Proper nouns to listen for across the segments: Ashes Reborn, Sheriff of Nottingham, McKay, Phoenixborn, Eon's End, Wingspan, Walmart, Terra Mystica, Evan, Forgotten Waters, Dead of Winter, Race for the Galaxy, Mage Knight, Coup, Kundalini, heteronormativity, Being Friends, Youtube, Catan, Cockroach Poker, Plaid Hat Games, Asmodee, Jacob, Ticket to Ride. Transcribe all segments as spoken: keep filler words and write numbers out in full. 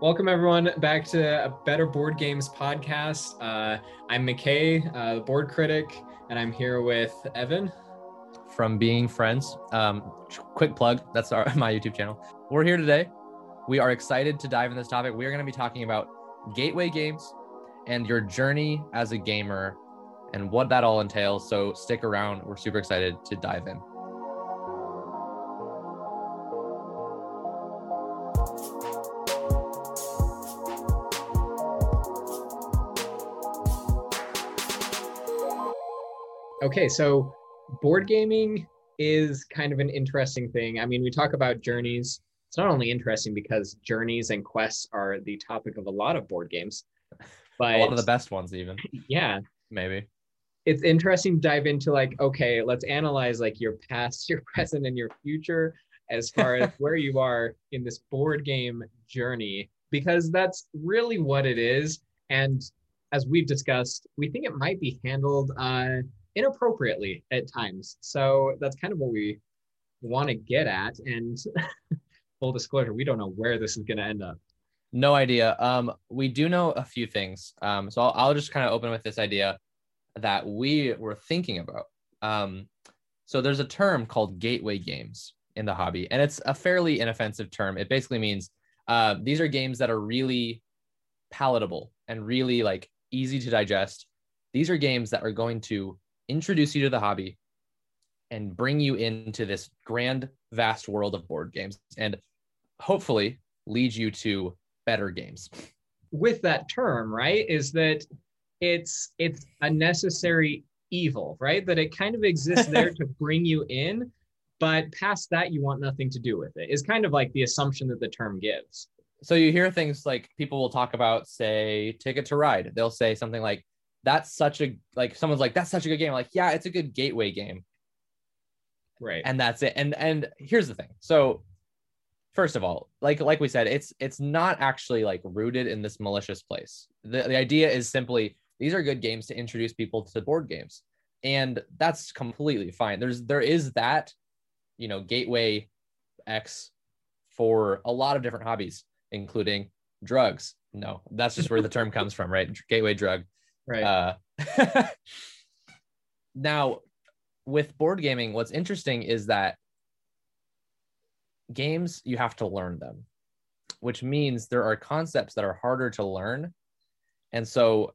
Welcome everyone back to a Better Board Games podcast. Uh, I'm McKay, uh, the board critic, and I'm here with Evan from Being Friends. Um, quick plug, that's our, my YouTube channel. We're here today. We are excited to dive in this topic. We are going to be talking about gateway games and your journey as a gamer and what that all entails. So stick around. We're super excited to dive in. Okay, so board gaming is kind of an interesting thing. I mean, we talk about journeys. It's not only interesting because journeys and quests are the topic of a lot of board games, but a lot of the best ones even. Yeah. Maybe. It's interesting to dive into like, okay, let's analyze like your past, your present, and your future as far as where you are in this board game journey, because that's really what it is. And as we've discussed, we think it might be handled uh, inappropriately at times. So that's kind of what we want to get at. And full disclosure, we don't know where this is going to end up. No idea. Um, we do know a few things. Um, so I'll, I'll just kind of open with this idea that we were thinking about. Um, so there's a term called gateway games in the hobby, and it's a fairly inoffensive term. It basically means uh, these are games that are really palatable and really like easy to digest. These are games that are going to introduce you to the hobby and bring you into this grand, vast world of board games and hopefully lead you to better games. With that term, right, is that it's it's a necessary evil, right? That it kind of exists there to bring you in, but past that, you want nothing to do with it. It's kind of like the assumption that the term gives. So you hear things like people will talk about, say, Ticket to Ride. They'll say something like, that's such a, like, someone's like, that's such a good game. Like, yeah, it's a good gateway game. Right. And that's it. And, and here's the thing. So first of all, like, like we said, it's, it's not actually like rooted in this malicious place. The, the idea is simply, these are good games to introduce people to board games. And that's completely fine. There's, there is that, you know, gateway X for a lot of different hobbies, including drugs. No, that's just where the term comes from, right? Gateway drug. Right. Uh, now, with board gaming, what's interesting is that games, you have to learn them, which means there are concepts that are harder to learn. And so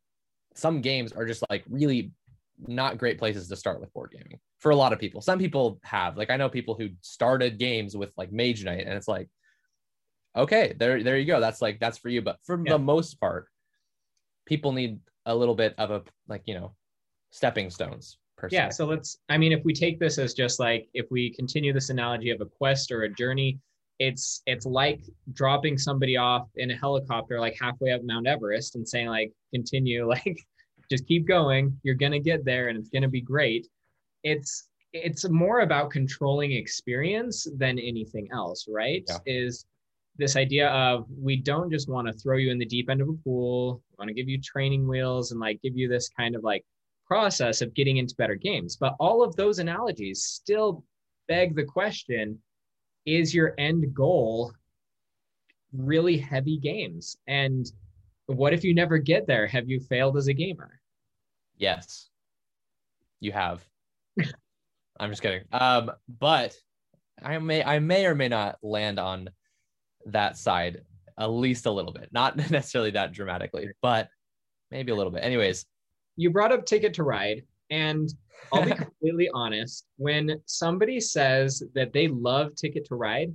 some games are just like really not great places to start with board gaming for a lot of people. Some people have, like, I know people who started games with like Mage Knight, and it's like, okay, there, there you go. That's like, that's for you. But for yeah. the most part, people need a little bit of a, like, you know, stepping stones. Per se. Yeah. So let's, I mean, if we take this as just like, if we continue this analogy of a quest or a journey, it's, it's like dropping somebody off in a helicopter, like halfway up Mount Everest and saying like, continue, like, just keep going. You're going to get there and it's going to be great. It's, it's more about controlling experience than anything else, right? Yeah. Is this idea of, we don't just want to throw you in the deep end of a pool. We want to give you training wheels and like give you this kind of like process of getting into better games. But all of those analogies still beg the question, is your end goal really heavy games? And what if you never get there? Have you failed as a gamer? Yes, you have. I'm just kidding. Um, but I may, I may or may not land on that side at least a little bit, not necessarily that dramatically, but maybe a little bit. Anyways, you brought up Ticket to Ride, and I'll be completely honest, when somebody says that they love Ticket to Ride,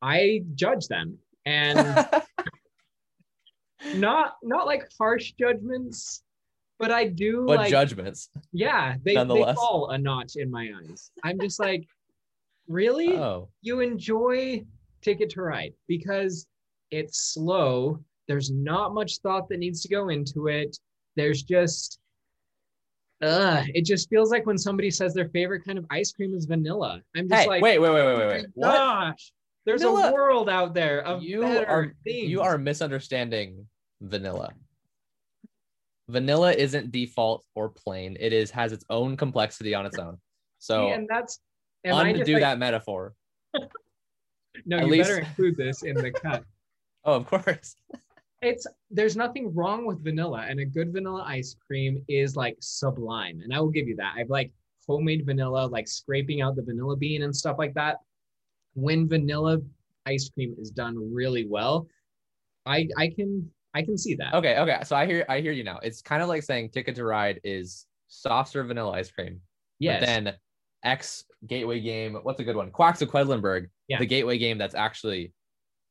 I judge them, and not not like harsh judgments, but I do, but like judgments. Yeah, they, they fall a notch in my eyes. I'm just like, really? Oh. You enjoy Ticket to Ride because it's slow. There's not much thought that needs to go into it. There's just, uh, it just feels like when somebody says their favorite kind of ice cream is vanilla. I'm just hey, like, wait, wait, wait, wait, wait, wait. What? Gosh, there's vanilla. A world out there of you better are, things. You are misunderstanding vanilla. Vanilla isn't default or plain. It is has its own complexity on its own. So, and that's undo that like... metaphor. No, at you least... better include this in the cut. Oh, of course. It's there's nothing wrong with vanilla, and a good vanilla ice cream is like sublime, and I will give you that. I've like homemade vanilla, like scraping out the vanilla bean and stuff like that. When vanilla ice cream is done really well, I I can I can see that. Okay, okay. So I hear I hear you now. It's kind of like saying Ticket to Ride is soft serve vanilla ice cream. Yes. But then X gateway game. What's a good one? Quacks of Quedlinburg. Yeah. The gateway game that's actually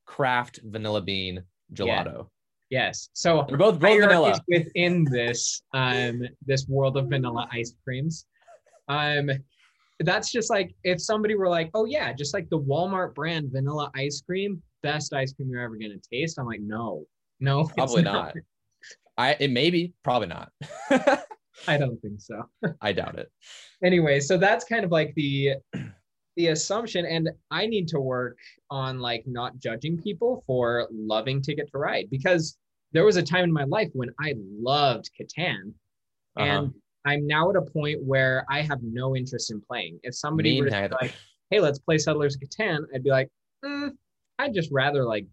craft vanilla bean gelato. Yeah. Yes. So they're both vanilla within this um this world of vanilla ice creams. Um, that's just like if somebody were like, oh yeah, just like the Walmart brand vanilla ice cream, best ice cream you're ever gonna taste. I'm like, no, no, probably not. not. I it may be, probably not. I don't think so. I doubt it. Anyway, so that's kind of like the the assumption, and I need to work on like not judging people for loving Ticket to Ride, because there was a time in my life when I loved Catan, uh-huh. and I'm now at a point where I have no interest in playing. If somebody Me were to be like, hey, let's play Settlers of Catan, I'd be like, mm, I'd just rather like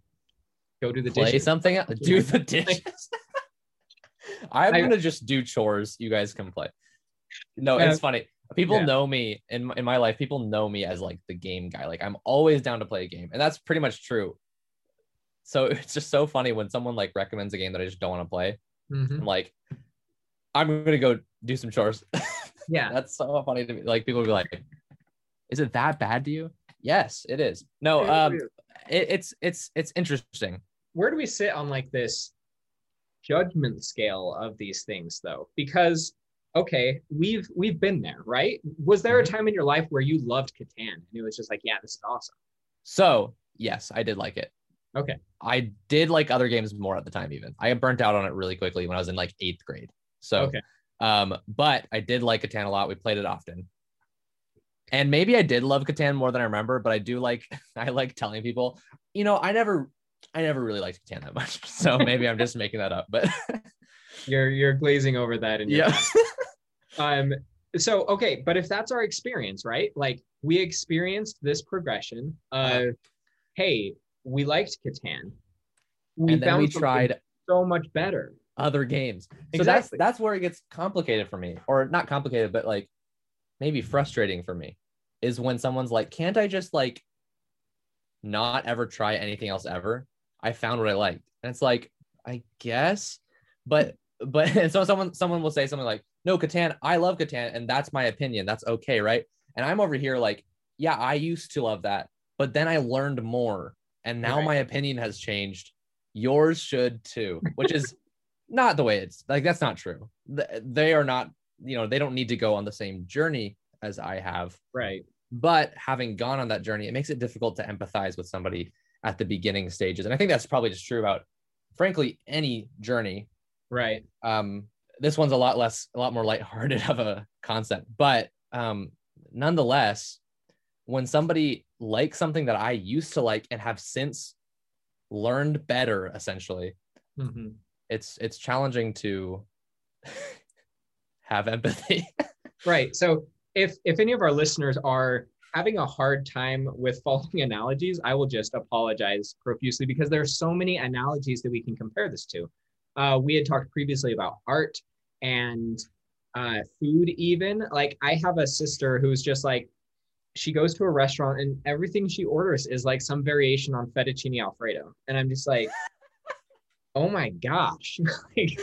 go do the play dishes. something else. Do the dishes. I'm I, gonna just do chores. You guys can play. No, it's uh, funny. People yeah. know me in in my life. People know me as like the game guy. Like I'm always down to play a game, and that's pretty much true. So it's just so funny when someone like recommends a game that I just don't want to play. Mm-hmm. I'm like, I'm gonna go do some chores. Yeah, that's so funny to me. Like people will be like, "Is it that bad to you?" Yes, it is. No, um, it, it's it's it's interesting. Where do we sit on like this judgment scale of these things, though? Because okay, we've we've been there, right? Was there a time in your life where you loved Catan and it was just like, yeah, this is awesome? So yes, I did like it. Okay. I did like other games more at the time even. I burnt out on it really quickly when I was in like eighth grade. So okay. um, but I did like Catan a lot. We played it often. And maybe I did love Catan more than I remember, but I do like I like telling people, you know, I never I never really liked Catan that much. So maybe I'm just making that up, but you're you're glazing over that in your yeah. Um, so, okay, but if that's our experience, right? Like we experienced this progression of, yeah. hey, we liked Catan. We and then found we tried so much better. Other games. Exactly. So that's, that's where it gets complicated for me, or not complicated, but like maybe frustrating for me, is when someone's like, can't I just like not ever try anything else ever? I found what I liked. And it's like, I guess, but, but, and so someone, someone will say something like, no, Catan, I love Catan, and that's my opinion. That's okay, right? And I'm over here like, yeah, I used to love that, but then I learned more, and now right. my opinion has changed. Yours should too, which is not the way it's, like, that's not true. They are not, you know, they don't need to go on the same journey as I have. Right. But having gone on that journey, it makes it difficult to empathize with somebody at the beginning stages. And I think that's probably just true about, frankly, any journey. Right. Um. This one's a lot less, a lot more lighthearted of a concept, but um, nonetheless, when somebody likes something that I used to like and have since learned better, essentially, mm-hmm. it's it's challenging to have empathy. Right. So if if any of our listeners are having a hard time with following analogies, I will just apologize profusely, because there are so many analogies that we can compare this to. Uh, we had talked previously about art and uh, food even. Like I have a sister who's just like, she goes to a restaurant and everything she orders is like some variation on fettuccine Alfredo. And I'm just like, oh my gosh. Like,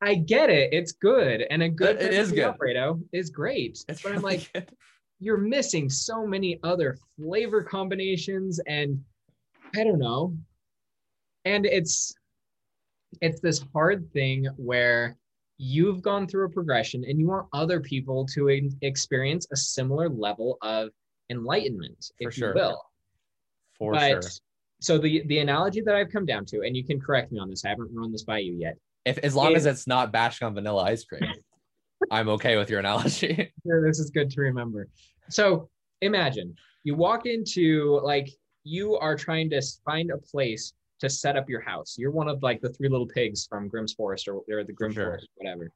I get it. It's good. And a good it is good. Alfredo is great. It's but really I'm like, good. You're missing so many other flavor combinations. And I don't know. And it's... it's this hard thing where you've gone through a progression and you want other people to in- experience a similar level of enlightenment, if For sure. you will. For but, sure. So the, the analogy that I've come down to, and you can correct me on this, I haven't run this by you yet. If As long is, as it's not bashing on vanilla ice cream, I'm okay with your analogy. This is good to remember. So imagine you walk into, like, you are trying to find a place to set up your house. You're one of like the three little pigs from Grimm's Forest or, or the Grimm sure. Forest, whatever.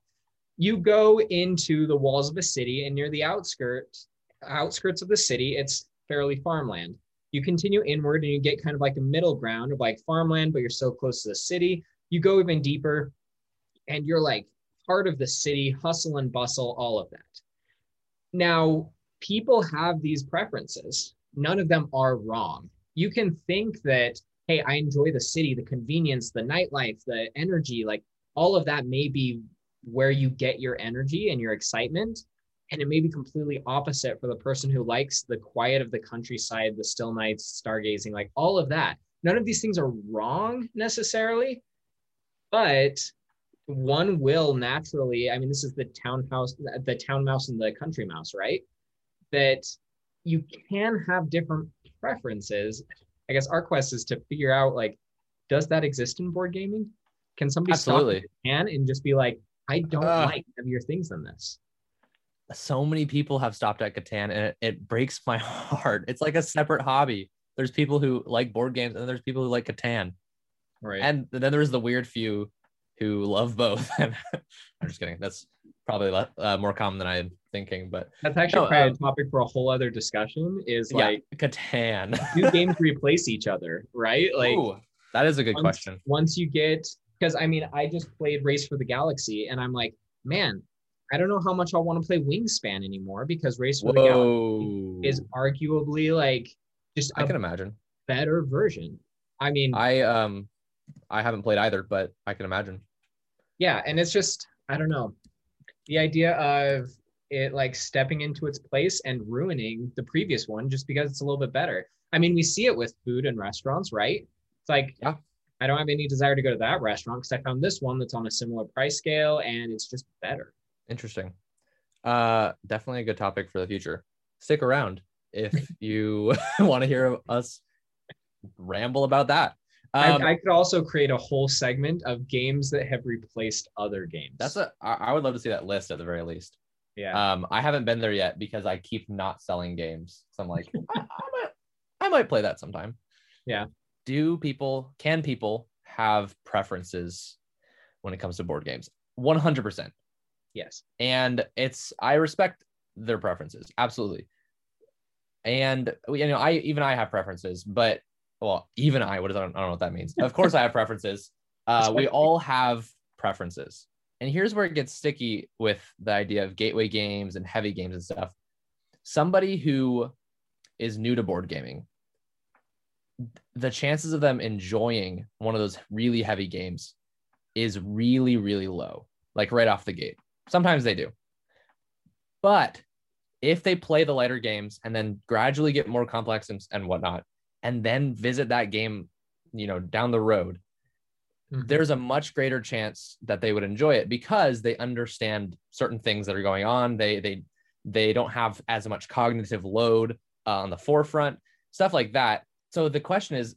You go into the walls of a city, and near the outskirts, outskirts of the city, it's fairly farmland. You continue inward and you get kind of like a middle ground of like farmland, but you're so close to the city. You go even deeper and you're like part of the city, hustle and bustle, all of that. Now, people have these preferences. None of them are wrong. You can think that, hey, I enjoy the city, the convenience, the nightlife, the energy, like all of that may be where you get your energy and your excitement. And it may be completely opposite for the person who likes the quiet of the countryside, the still nights, stargazing, like all of that. None of these things are wrong necessarily, but one will naturally, I mean, this is the townhouse, the town mouse and the country mouse, right? That you can have different preferences. I guess our quest is to figure out, like, does that exist in board gaming? Can somebody Absolutely. stop and, and just be like, I don't uh. like heavier things than this. So many people have stopped at Catan and it, it breaks my heart. It's like a separate hobby. There's people who like board games and there's people who like Catan. Right. And then there's the weird few who love both. I'm just kidding. That's probably uh, more common than I'm thinking, but that's actually no, probably um, a topic for a whole other discussion is like yeah, Catan. Do games replace each other, right? Like Ooh, that is a good once, question. Once you get, because I mean, I just played Race for the Galaxy and I'm like, man, I don't know how much I'll want to play Wingspan anymore because Race for Whoa. the Galaxy is arguably like just a I can imagine better version. I mean, I um, I haven't played either, but I can imagine. Yeah, and it's just I don't know the idea of it like stepping into its place and ruining the previous one just because it's a little bit better. I mean, we see it with food and restaurants, right? It's like yeah. I don't have any desire to go to that restaurant because I found this one that's on a similar price scale and it's just better. Interesting. Uh, definitely a good topic for the future. Stick around if you want to hear us ramble about that. Um, I, I could also create a whole segment of games that have replaced other games. That's a, I, I would love to see that list at the very least. Yeah. Um, I haven't been there yet because I keep not selling games. So I'm like, I, I, might, I might play that sometime. Yeah. Do people, can people have preferences when it comes to board games? one hundred percent. Yes. And it's, I respect their preferences. Absolutely. And, you know, I, even I have preferences, but well, even I, what does, I don't, I don't know what that means. Of course I have preferences. Uh, we all have preferences. And here's where it gets sticky with the idea of gateway games and heavy games and stuff. Somebody who is new to board gaming, the chances of them enjoying one of those really heavy games is really, really low. Like right off the gate. Sometimes they do. But if they play the lighter games and then gradually get more complex and, and whatnot, and then visit that game, you know, down the road, mm-hmm. there's a much greater chance that they would enjoy it because they understand certain things that are going on. They they they don't have as much cognitive load uh, on the forefront, stuff like that. So the question is,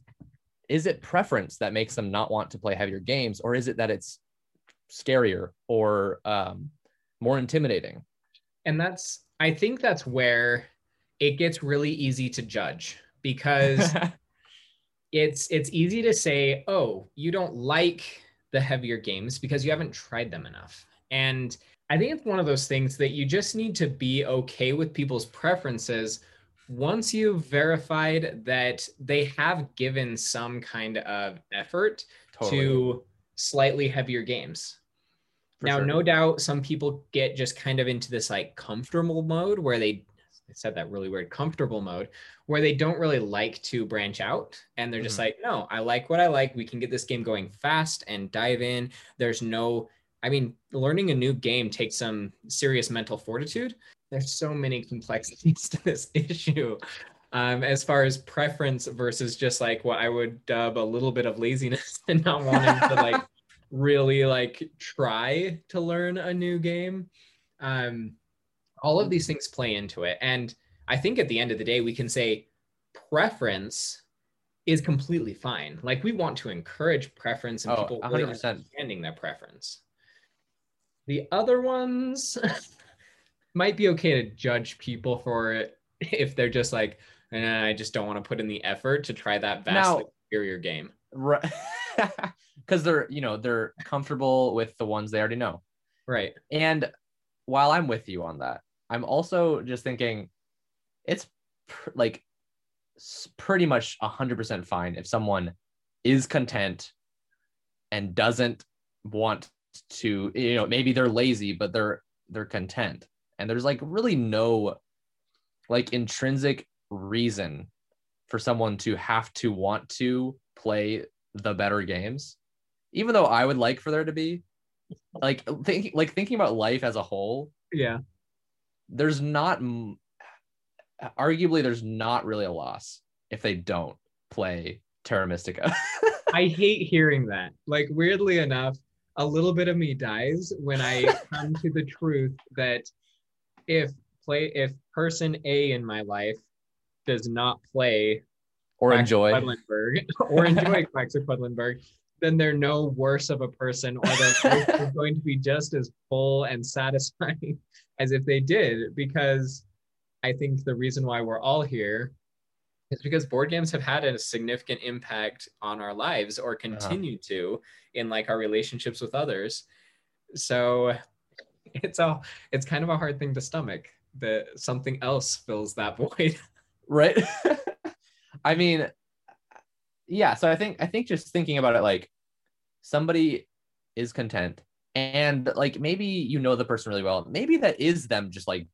is it preference that makes them not want to play heavier games, or is it that it's scarier or um, more intimidating? And that's, I think that's where it gets really easy to judge because it's it's easy to say, oh, you don't like the heavier games because you haven't tried them enough. And I think it's one of those things that you just need to be okay with people's preferences once you've verified that they have given some kind of effort totally. to slightly heavier games. For now, sure. No doubt some people get just kind of into this like comfortable mode where they, I said that really weird, comfortable mode, where they don't really like to branch out. And they're mm-hmm. just like, no, I like what I like. We can get this game going fast and dive in. There's no, I mean, learning a new game takes some serious mental fortitude. There's so many complexities to this issue um, as far as preference versus just like what I would dub a little bit of laziness and not wanting to like really like try to learn a new game. Um, all of these things play into it. And I think at the end of the day, we can say preference is completely fine. Like we want to encourage preference and oh, people really understanding their preference. The other ones might be okay to judge people for it if they're just like, eh, I just don't want to put in the effort to try that vastly now, superior game. Right. Because they're, you know, they're comfortable with the ones they already know. Right. And while I'm with you on that, I'm also just thinking it's pr- like pretty much one hundred percent fine if someone is content and doesn't want to, you know, maybe they're lazy, but they're they're content. And there's like really no like intrinsic reason for someone to have to want to play the better games, even though I would like for there to be like thinking like thinking about life as a whole. Yeah, there's not arguably there's not really a loss if they don't play Terra Mystica. I hate hearing that. Like, weirdly enough, a little bit of me dies when I come to the truth that if play if person A in my life does not play or Quacks enjoy Quedlinburg or enjoy Quacks of Quedlinburg, then they're no worse of a person, or they're going to be just as full and satisfying as if they did. Because I think the reason why we're all here is because board games have had a significant impact on our lives, or continue uh-huh. to in like our relationships with others. So it's all it's kind of a hard thing to stomach that something else fills that void. Right. I mean, yeah, so I think I think just thinking about it, like somebody is content and like maybe you know the person really well. Maybe that is them just like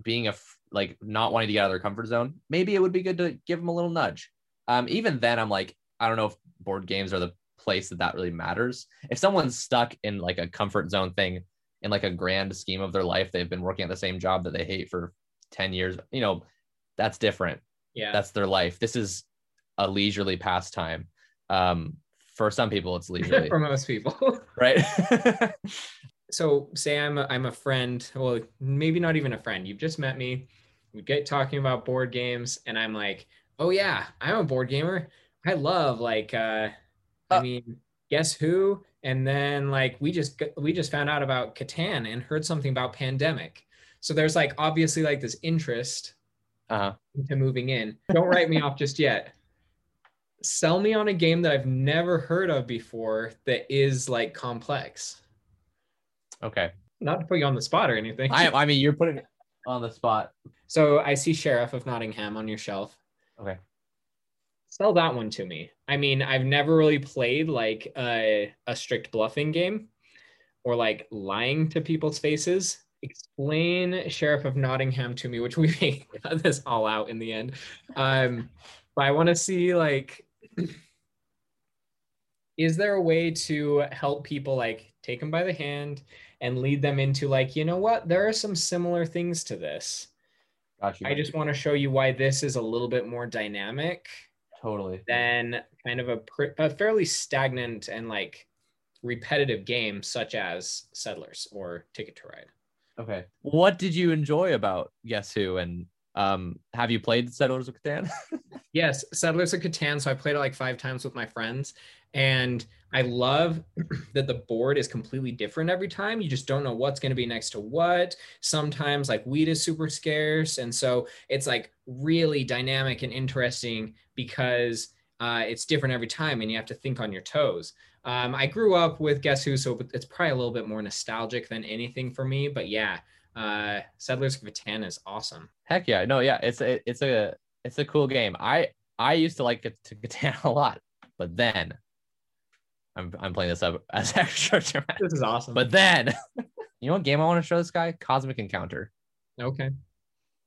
being a like not wanting to get out of their comfort zone. Maybe it would be good to give them a little nudge. Um, even then, I'm like, I don't know if board games are the place that that really matters. If someone's stuck in like a comfort zone thing, in like a grand scheme of their life, they've been working at the same job that they hate for ten years, you know, that's different. Yeah, that's their life. This is a leisurely pastime. Um, for some people, it's leisurely. For most people, right? So, say I'm a, I'm a friend. Well, maybe not even a friend. You've just met me. We get talking about board games, and I'm like, "Oh yeah, I'm a board gamer. I love like, uh, I uh, mean, Guess Who." And then like we just we just found out about Catan and heard something about Pandemic. So there's like obviously like this interest. Uh-huh. Into moving in. Don't write me off just yet. Sell me on a game that I've never heard of before that is like complex. Okay. Not to put you on the spot or anything. I, I mean, you're putting it on the spot. So I see Sheriff of Nottingham on your shelf. Okay. Sell that one to me. I mean, I've never really played like a, a strict bluffing game or like lying to people's faces. Explain Sheriff of Nottingham to me, which we may cut this all out in the end. Um, but I want to see, like, is there a way to help people, like, take them by the hand and lead them into, like, you know what? There are some similar things to this. Gotcha. I just want to show you why this is a little bit more dynamic. Totally. Than kind of a, a fairly stagnant and, like, repetitive game such as Settlers or Ticket to Ride. Okay. What did you enjoy about Guess Who? And um, have you played Settlers of Catan? Yes, Settlers of Catan. So I played it like five times with my friends. And I love that the board is completely different every time. You just don't know what's going to be next to what. Sometimes like wheat is super scarce. And so it's like really dynamic and interesting because uh, it's different every time and you have to think on your toes. Um, I grew up with Guess Who, so it's probably a little bit more nostalgic than anything for me. But yeah, uh, Settlers of Catan is awesome. Heck yeah, no, yeah, it's a, it's a it's a cool game. I I used to like Catan a lot, but then I'm I'm playing this up as extra. This is awesome. But then, you know what game I want to show this guy? Cosmic Encounter. Okay,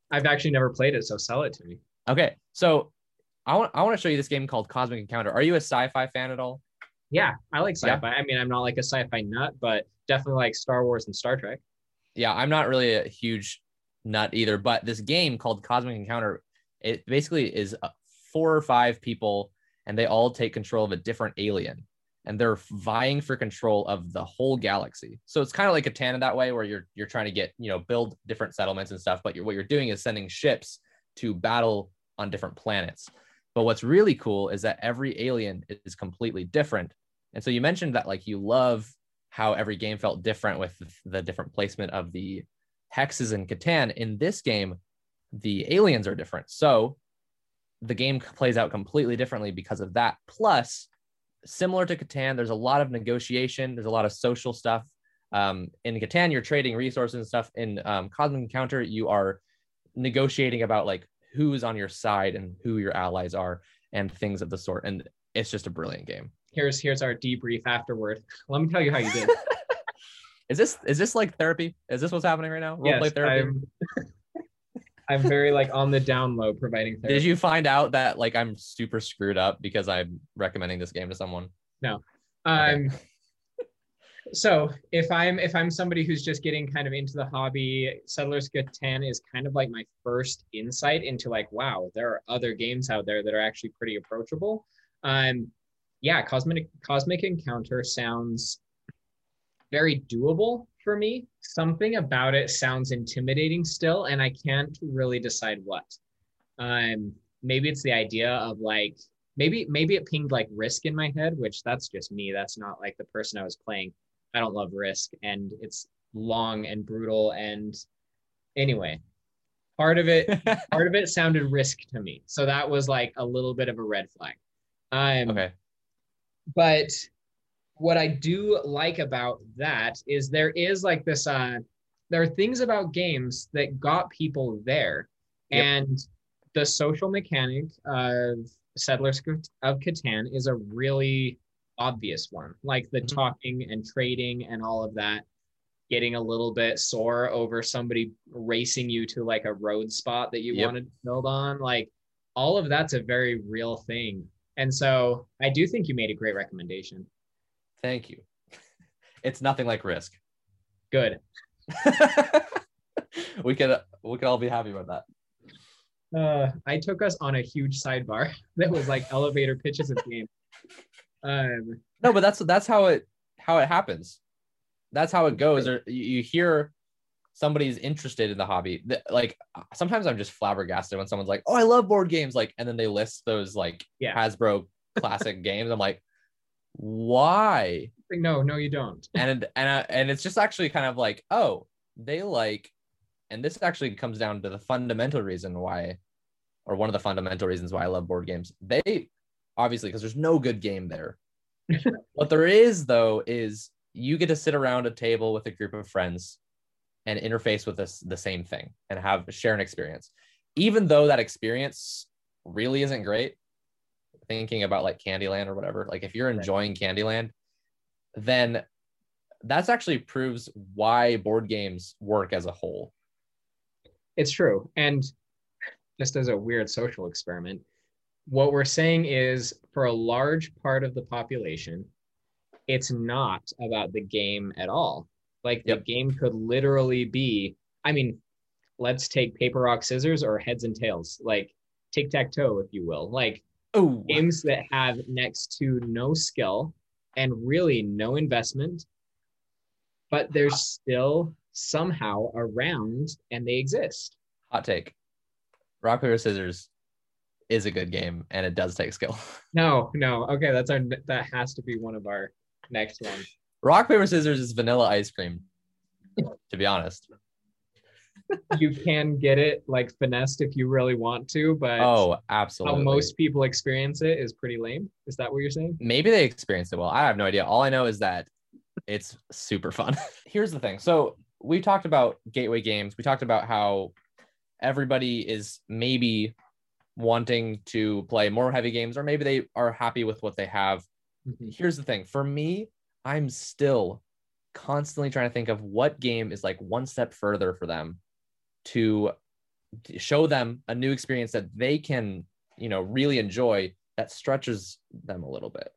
I've actually never played it, so sell it to me. Okay, so I want I want to show you this game called Cosmic Encounter. Are you a sci-fi fan at all? Yeah, I like sci-fi. Yeah. I mean, I'm not like a sci-fi nut, but definitely like Star Wars and Star Trek. Yeah, I'm not really a huge nut either, but this game called Cosmic Encounter, it basically is four or five people, and they all take control of a different alien, and they're vying for control of the whole galaxy. So it's kind of like Catan in that way, where you're you're trying to get, you know, build different settlements and stuff, but you're, what you're doing is sending ships to battle on different planets. But what's really cool is that every alien is completely different. And so you mentioned that like you love how every game felt different with the different placement of the hexes in Catan. In this game, the aliens are different. So the game plays out completely differently because of that. Plus, similar to Catan, there's a lot of negotiation. There's a lot of social stuff. Um, in Catan, you're trading resources and stuff. In um, Cosmic Encounter, you are negotiating about like who is on your side and who your allies are and things of the sort. And it's just a brilliant game. Here's here's our debrief afterward. Let me tell you how you did. Is this is this like therapy? Is this what's happening right now? Role yes, play therapy. I'm, I'm very like on the down low providing therapy. Did you find out that like I'm super screwed up because I'm recommending this game to someone? No. Um okay. So if I'm if I'm somebody who's just getting kind of into the hobby, Settlers of Catan is kind of like my first insight into like, wow, there are other games out there that are actually pretty approachable. Um, yeah, Cosmic Cosmic Encounter sounds very doable for me. Something about it sounds intimidating still, and I can't really decide what. Um, maybe it's the idea of like, maybe maybe it pinged like Risk in my head, which that's just me. That's not like the person I was playing. I don't love Risk, and it's long and brutal. And anyway, part of it, part of it sounded Risk to me. So that was like a little bit of a red flag. Um, okay. But what I do like about that is there is like this, uh, there are things about games that got people there. Yep. And the social mechanic of Settlers of Catan is a really obvious one, like the mm-hmm. talking and trading and all of that, getting a little bit sore over somebody racing you to like a road spot that you yep. wanted to build on. Like all of that's a very real thing. And so I do think you made a great recommendation. Thank you. It's nothing like Risk. Good. we could we could all be happy about that. Uh, I took us on a huge sidebar that was like elevator pitches of game. Um, no, but that's that's how it how it happens. That's how it goes. Or you hear somebody's interested in the hobby. Like sometimes I'm just flabbergasted when someone's like, "Oh, I love board games!" Like, and then they list those like yeah. Hasbro classic games. I'm like, why? No, no, you don't. And and I, and it's just actually kind of like, oh, they like, and this actually comes down to the fundamental reason why, or one of the fundamental reasons why I love board games. They. Obviously, because there's no good game there. What there is, though, is you get to sit around a table with a group of friends and interface with this, the same thing and have share an experience. Even though that experience really isn't great, thinking about like Candyland or whatever, like if you're enjoying Candyland, then that's actually proves why board games work as a whole. It's true. And just as a weird social experiment, what we're saying is for a large part of the population, it's not about the game at all. Like the yep. game could literally be, I mean, let's take paper, rock, scissors or heads and tails, like tic-tac-toe, if you will, like Ooh. Games that have next to no skill and really no investment, but they're still somehow around and they exist. Hot take. Rock, paper, scissors is a good game and it does take skill. No, no. Okay, that's our that has to be one of our next ones. Rock, paper, scissors is vanilla ice cream, to be honest. You can get it like finessed if you really want to, but oh, absolutely. How most people experience it is pretty lame. Is that what you're saying? Maybe they experience it well. I have no idea. All I know is that it's super fun. Here's the thing. So we talked about gateway games. We talked about how everybody is maybe wanting to play more heavy games, or maybe they are happy with what they have. Mm-hmm. Here's the thing. For me, I'm still constantly trying to think of what game is like one step further for them to show them a new experience that they can, you know, really enjoy that stretches them a little bit.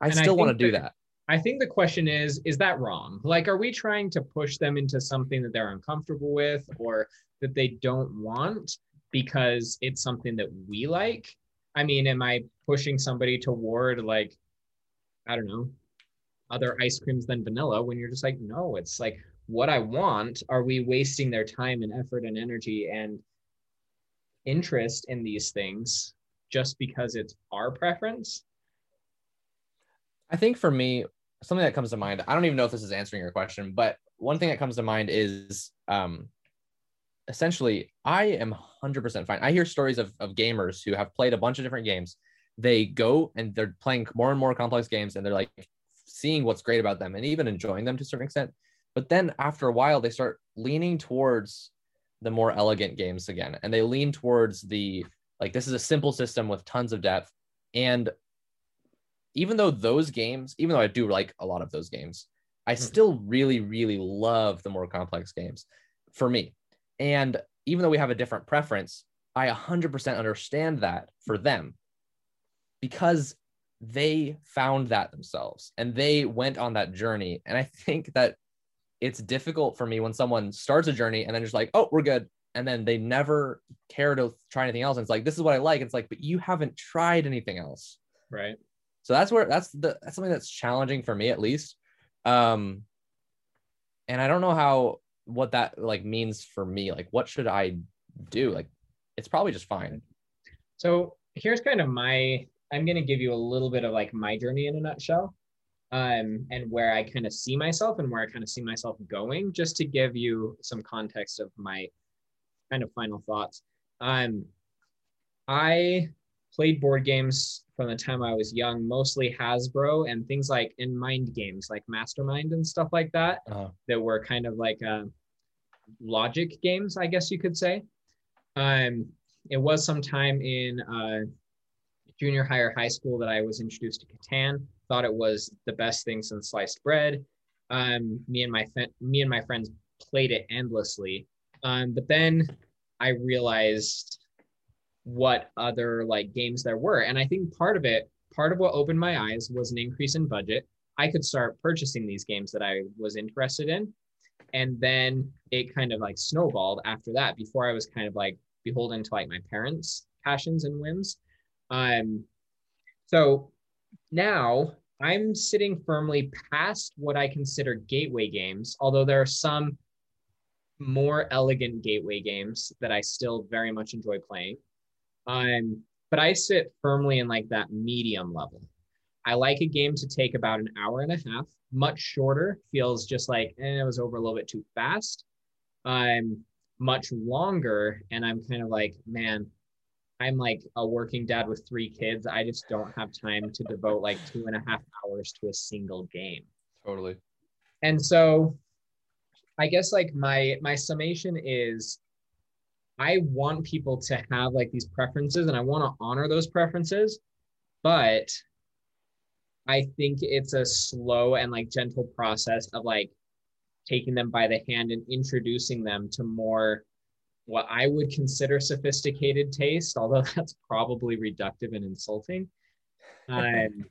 I and still I want to do that, that. I think the question is, is that wrong? Like, are we trying to push them into something that they're uncomfortable with or that they don't want? Because it's something that we like. I mean, am I pushing somebody toward like, I don't know, other ice creams than vanilla when you're just like, no, it's like what I want. Are we wasting their time and effort and energy and interest in these things just because it's our preference? I think for me, something that comes to mind, I don't even know if this is answering your question, but one thing that comes to mind is, um, essentially, I am one hundred percent fine. I hear stories of, of gamers who have played a bunch of different games. They go and they're playing more and more complex games and they're like seeing what's great about them and even enjoying them to a certain extent. But then after a while, they start leaning towards the more elegant games again. And they lean towards the, like, this is a simple system with tons of depth. And even though those games, even though I do like a lot of those games, I still really, really love the more complex games for me. And even though we have a different preference, I one hundred percent understand that for them, because they found that themselves and they went on that journey. And I think that it's difficult for me when someone starts a journey and then just like, oh, we're good. And then they never care to try anything else. And it's like, this is what I like. It's like, but you haven't tried anything else. Right. So that's where, that's the, that's something that's challenging for me, at least. Um, and I don't know how, what that like means for me. Like, what should I do? Like, it's probably just fine. So here's kind of my, I'm going to give you a little bit of like my journey in a nutshell, um, and where I kind of see myself and where I kind of see myself going, just to give you some context of my kind of final thoughts. Um, I played board games from the time I was young, mostly Hasbro and things like in mind games, like Mastermind and stuff like that, uh-huh. that were kind of like uh, logic games, I guess you could say. Um, it was sometime in uh, junior high or high school that I was introduced to Catan. Thought it was the best thing since sliced bread. Um, me and my me and my friends played it endlessly. Um, but then I realized what other like games there were, and I think part of it, part of what opened my eyes was an increase in budget. I could start purchasing these games that I was interested in, and then it kind of like snowballed after that. Before I was kind of like beholden to like my parents' passions and whims. Um, so now I'm sitting firmly past what I consider gateway games, although there are some more elegant gateway games that I still very much enjoy playing. Um, but I sit firmly in like that medium level. I like a game to take about an hour and a half, much shorter, feels just like, eh, it was over a little bit too fast. Um, much longer, and I'm kind of like, man, I'm like a working dad with three kids. I just don't have time to devote like two and a half hours to a single game. Totally. And so I guess like my, my summation is I want people to have like these preferences and I want to honor those preferences, but I think it's a slow and like gentle process of like taking them by the hand and introducing them to more what I would consider sophisticated taste, although that's probably reductive and insulting. Um,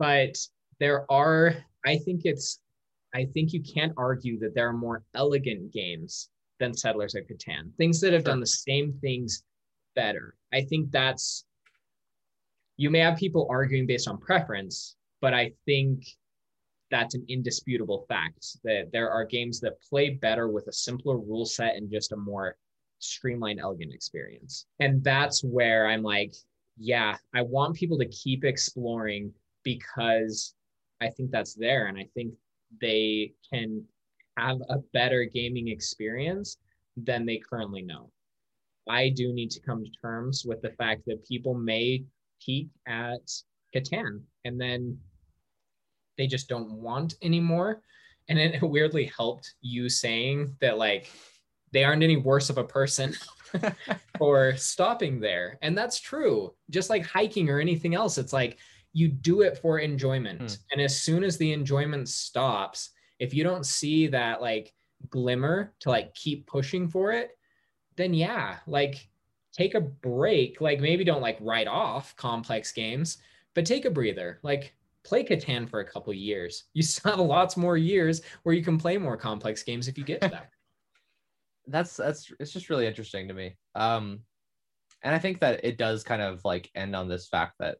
but there are, I think it's, I think you can't argue that there are more elegant games than Settlers of Catan, things that have done the same things better. I think that's, you may have people arguing based on preference, but I think that's an indisputable fact that there are games that play better with a simpler rule set and just a more streamlined, elegant experience. And that's where I'm like, yeah, I want people to keep exploring because I think that's there. And I think they can have a better gaming experience than they currently know. I do need to come to terms with the fact that people may peak at Catan and then they just don't want anymore. And it weirdly helped you saying that like they aren't any worse of a person for stopping there. And that's true. Just like hiking or anything else, it's like you do it for enjoyment. Mm. And as soon as the enjoyment stops, if you don't see that like glimmer to like keep pushing for it, then yeah, like take a break. Like maybe don't like write off complex games, but take a breather. Like play Catan for a couple of years. You still have lots more years where you can play more complex games if you get to that. that's that's it's just really interesting to me. Um, and I think that it does kind of like end on this fact that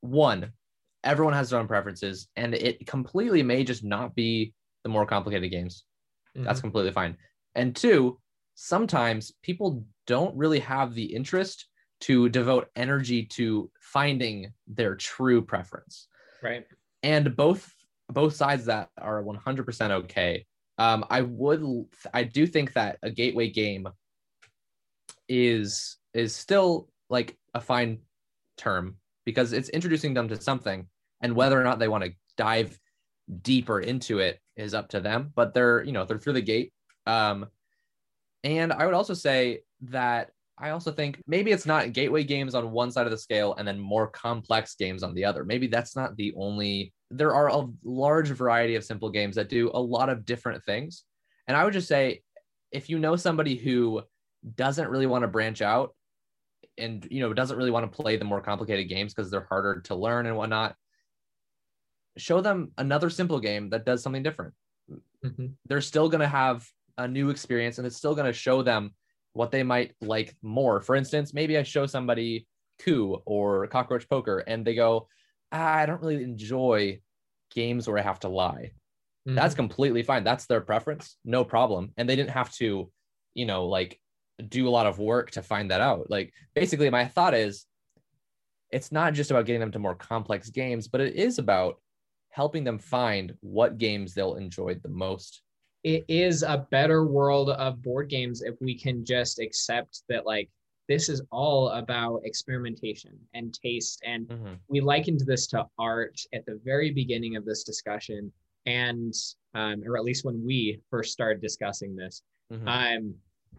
one, everyone has their own preferences, and it completely may just not be the more complicated games. Mm-hmm. That's completely fine. And two, sometimes people don't really have the interest to devote energy to finding their true preference. Right. And both both sides of that are one hundred percent okay. Um, I would, I do think that a gateway game is is still like a fine term because it's introducing them to something, and whether or not they want to dive deeper into it is up to them. But they're, you know, they're through the gate, Um, and I would also say that I also think maybe it's not gateway games on one side of the scale and then more complex games on the other. Maybe that's not the only, there are a large variety of simple games that do a lot of different things. And I would just say, if you know somebody who doesn't really want to branch out and, you know, doesn't really want to play the more complicated games because they're harder to learn and whatnot, show them another simple game that does something different. Mm-hmm. They're still going to have a new experience and it's still going to show them what they might like more. For instance, maybe I show somebody Coup or Cockroach Poker and they go, ah, I don't really enjoy games where I have to lie. Mm-hmm. That's completely fine. That's their preference. No problem. And they didn't have to, you know, like do a lot of work to find that out. Like basically my thought is it's not just about getting them to more complex games, but it is about helping them find what games they'll enjoy the most. It is a better world of board games if we can just accept that, like, this is all about experimentation and taste. And mm-hmm. we likened this to art at the very beginning of this discussion, and um, or at least when we first started discussing this. Mm-hmm. Um,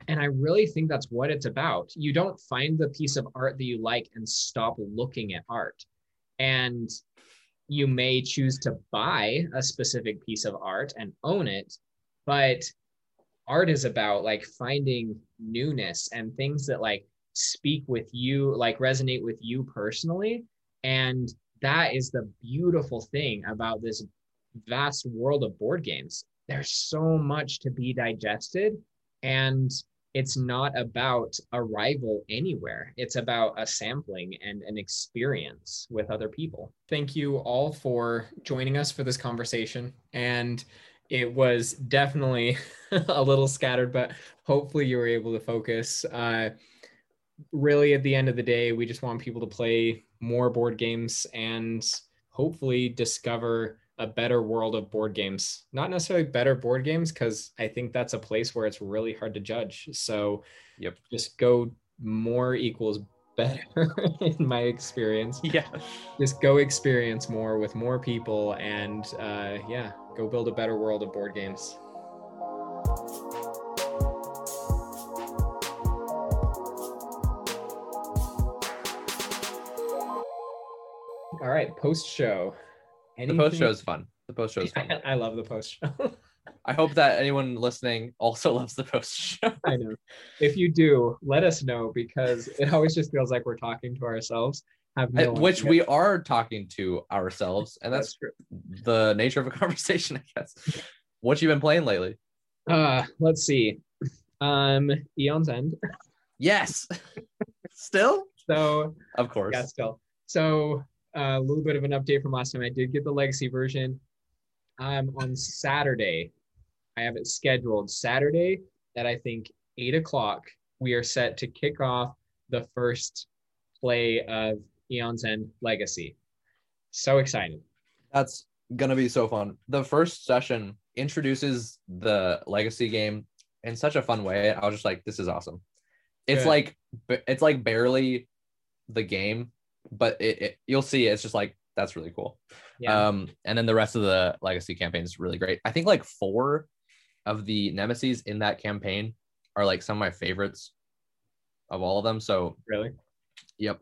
and I really think that's what it's about. You don't find the piece of art that you like and stop looking at art. And you may choose to buy a specific piece of art and own it, but art is about like finding newness and things that like speak with you, like resonate with you personally. And that is the beautiful thing about this vast world of board games. There's so much to be digested, and it's not about a rival anywhere. It's about a sampling and an experience with other people. Thank you all for joining us for this conversation. And it was definitely a little scattered, but hopefully you were able to focus. Uh, really, at the end of the day, we just want people to play more board games and hopefully discover a better world of board games. Not necessarily better board games, because I think that's a place where it's really hard to judge. So yep. Just go more equals better in my experience. Yeah. Just go experience more with more people and uh, yeah, go build a better world of board games. All right, post show. Anything? The post show is fun. The post show is fun. I love the post show. I hope that anyone listening also loves the post show. I know. If you do, let us know, because it always just feels like we're talking to ourselves. Have no Which idea. We are talking to ourselves, and that's, that's true. The nature of a conversation, I guess. What you been playing lately? Uh, let's see. Um, Eon's End. Yes. Still? So. Of course. Yeah, still. So. Uh, a little bit of an update from last time. I did get the Legacy version. Um, on Saturday, I have it scheduled. Saturday at I think eight o'clock, we are set to kick off the first play of Eon's End Legacy. So excited! That's gonna be so fun. The first session introduces the Legacy game in such a fun way. I was just like, "This is awesome." It's Good. like it's like barely the game. But it, it you'll see it's just like that's really cool. Yeah. Um and then the rest of the Legacy campaign is really great. I think like four of the nemesis in that campaign are like some of my favorites of all of them. So really? Yep.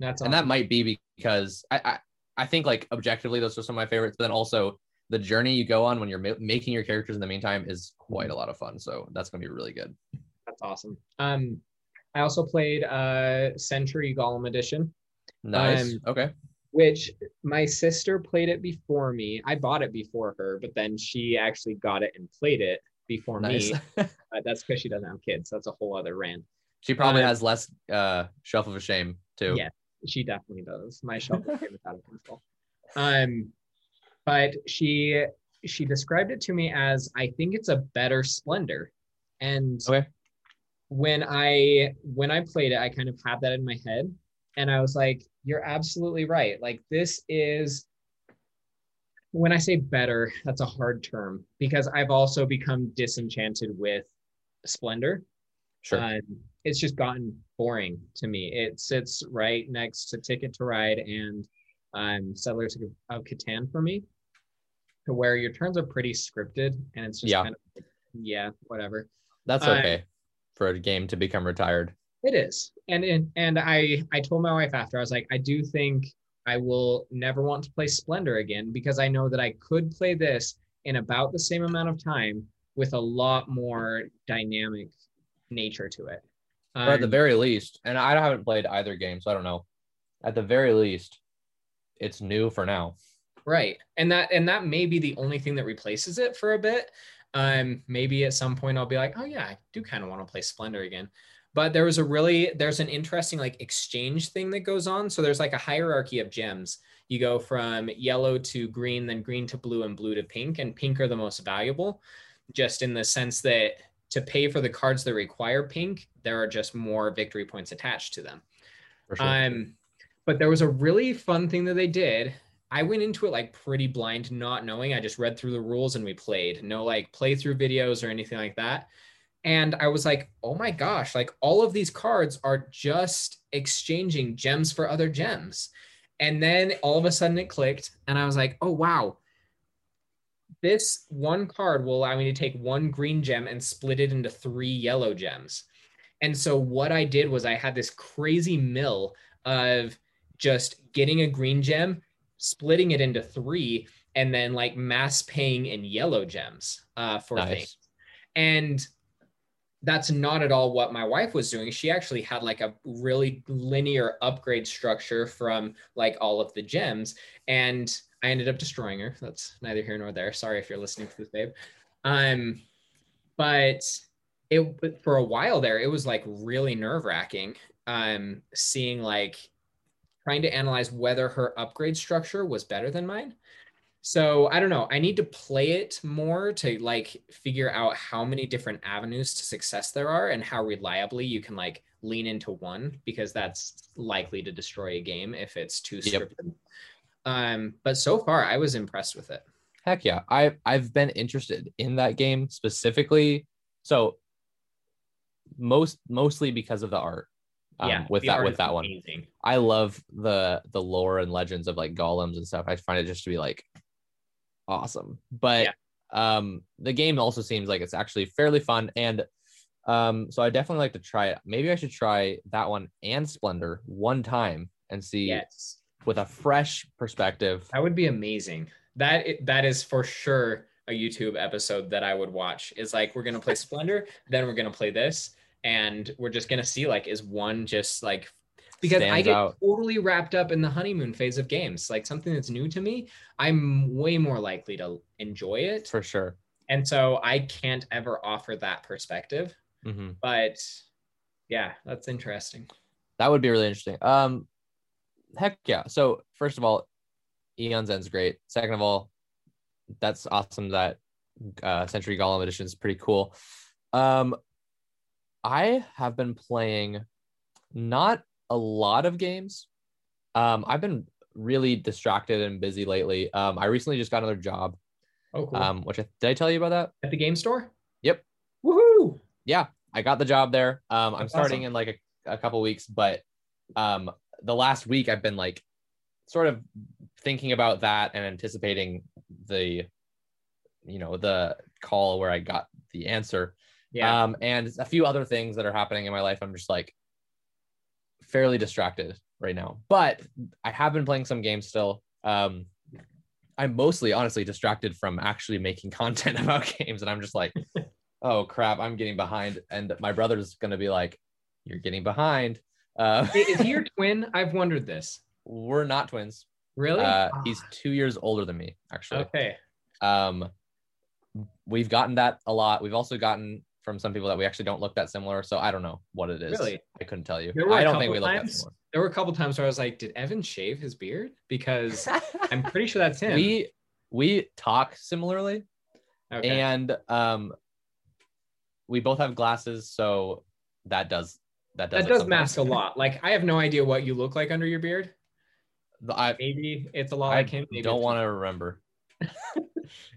That's awesome. And that might be because I, I I think like objectively those are some of my favorites, but then also the journey you go on when you're ma- making your characters in the meantime is quite a lot of fun. So that's gonna be really good. That's awesome. Um I also played uh Century Golem Edition. Nice. Um, okay. Which my sister played it before me. I bought it before her, but then she actually got it and played it before nice. me. uh, that's because she doesn't have kids. That's a whole other rant. She probably um, has less uh, Shelf of Shame too. Yeah, she definitely does. My Shelf of Shame is out of control. Um, but she she described it to me as I think it's a better Splendor, and okay. when I when I played it, I kind of had that in my head. And I was like, you're absolutely right. Like this is, when I say better, that's a hard term because I've also become disenchanted with Splendor. Sure. Um, it's just gotten boring to me. It sits right next to Ticket to Ride and um, Settlers of Catan for me, to where your turns are pretty scripted and it's just yeah. kind of, Yeah, whatever. That's okay uh, for a game to become retired. It is. And and, and I, I told my wife after, I was like, I do think I will never want to play Splendor again, because I know that I could play this in about the same amount of time with a lot more dynamic nature to it. Um, or at the very least, and I haven't played either game, so I don't know. At the very least, it's new for now. Right. And that and that may be the only thing that replaces it for a bit. Um, maybe at some point I'll be like, oh yeah, I do kind of want to play Splendor again. But there was a really, there's an interesting like exchange thing that goes on. So there's like a hierarchy of gems. You go from yellow to green, then green to blue, and blue to pink, and pink are the most valuable, just in the sense that to pay for the cards that require pink, there are just more victory points attached to them. For sure. Um, but there was a really fun thing that they did. I went into it like pretty blind, not knowing. I just read through the rules and we played. No like playthrough videos or anything like that. And I was like, oh my gosh, like all of these cards are just exchanging gems for other gems. And then all of a sudden it clicked and I was like, oh wow, this one card will allow me to take one green gem and split it into three yellow gems. And so what I did was I had this crazy mill of just getting a green gem, splitting it into three, and then like mass paying in yellow gems uh, for nice. Things. And that's not at all what my wife was doing. She actually had like a really linear upgrade structure from like all of the gems. And I ended up destroying her. That's neither here nor there. Sorry if you're listening to this, babe. Um, but it for a while there, it was like really nerve wracking um, seeing like trying to analyze whether her upgrade structure was better than mine. So I don't know, I need to play it more to like figure out how many different avenues to success there are and how reliably you can like lean into one, because that's likely to destroy a game if it's too scripted. Yep. Um, but so far I was impressed with it. Heck yeah, I've, I've been interested in that game specifically. So most mostly because of the art. Um, yeah, with that with that one. Amazing. I love the the lore and legends of like golems and stuff. I find it just to be like awesome. But yeah. um the game also seems like it's actually fairly fun, and um so I definitely like to try it. Maybe I should try that one and Splendor one time and see yes. with a fresh perspective. That would be amazing. That that is for sure a YouTube episode that I would watch. Is like, we're gonna play Splendor, then we're gonna play this, and we're just gonna see like, is one just like, because Stands I get out. Totally wrapped up in the honeymoon phase of games. Like something that's new to me, I'm way more likely to enjoy it. For sure. And so I can't ever offer that perspective, mm-hmm. but yeah, that's interesting. That would be really interesting. Um, heck yeah. So first of all, Eon's End's great. Second of all, that's awesome. That uh, Century Golem Edition is pretty cool. Um, I have been playing not a lot of games. Um, I've been really distracted and busy lately. Um, I recently just got another job. Oh, cool. Um, which I, did I tell you about that? At the game store? Yep. Woohoo! Yeah, I got the job there. Um, I'm That's starting awesome. in like a, a couple weeks, but um, the last week I've been like sort of thinking about that and anticipating the, you know, the call where I got the answer. Yeah. Um, and a few other things that are happening in my life. I'm just like fairly distracted right now, but I have been playing some games still. Um, I'm mostly honestly distracted from actually making content about games. And I'm just like, oh crap, I'm getting behind. And my brother's going to be like, you're getting behind. Uh, is he your twin? I've wondered this. We're not twins. Really? Uh, oh. He's two years older than me, actually. Okay. Um, we've gotten that a lot. We've also gotten from some people that we actually don't look that similar. So I don't know what it is. Really? I couldn't tell you. I don't think we look that similar. There were a couple times where I was like, did Evan shave his beard? Because I'm pretty sure that's him. We we talk similarly. Okay. And um, we both have glasses. So that does, that does, that does mask a lot. Like, I have no idea what you look like under your beard. I, Maybe it's a lot I like him. Maybe don't want to remember.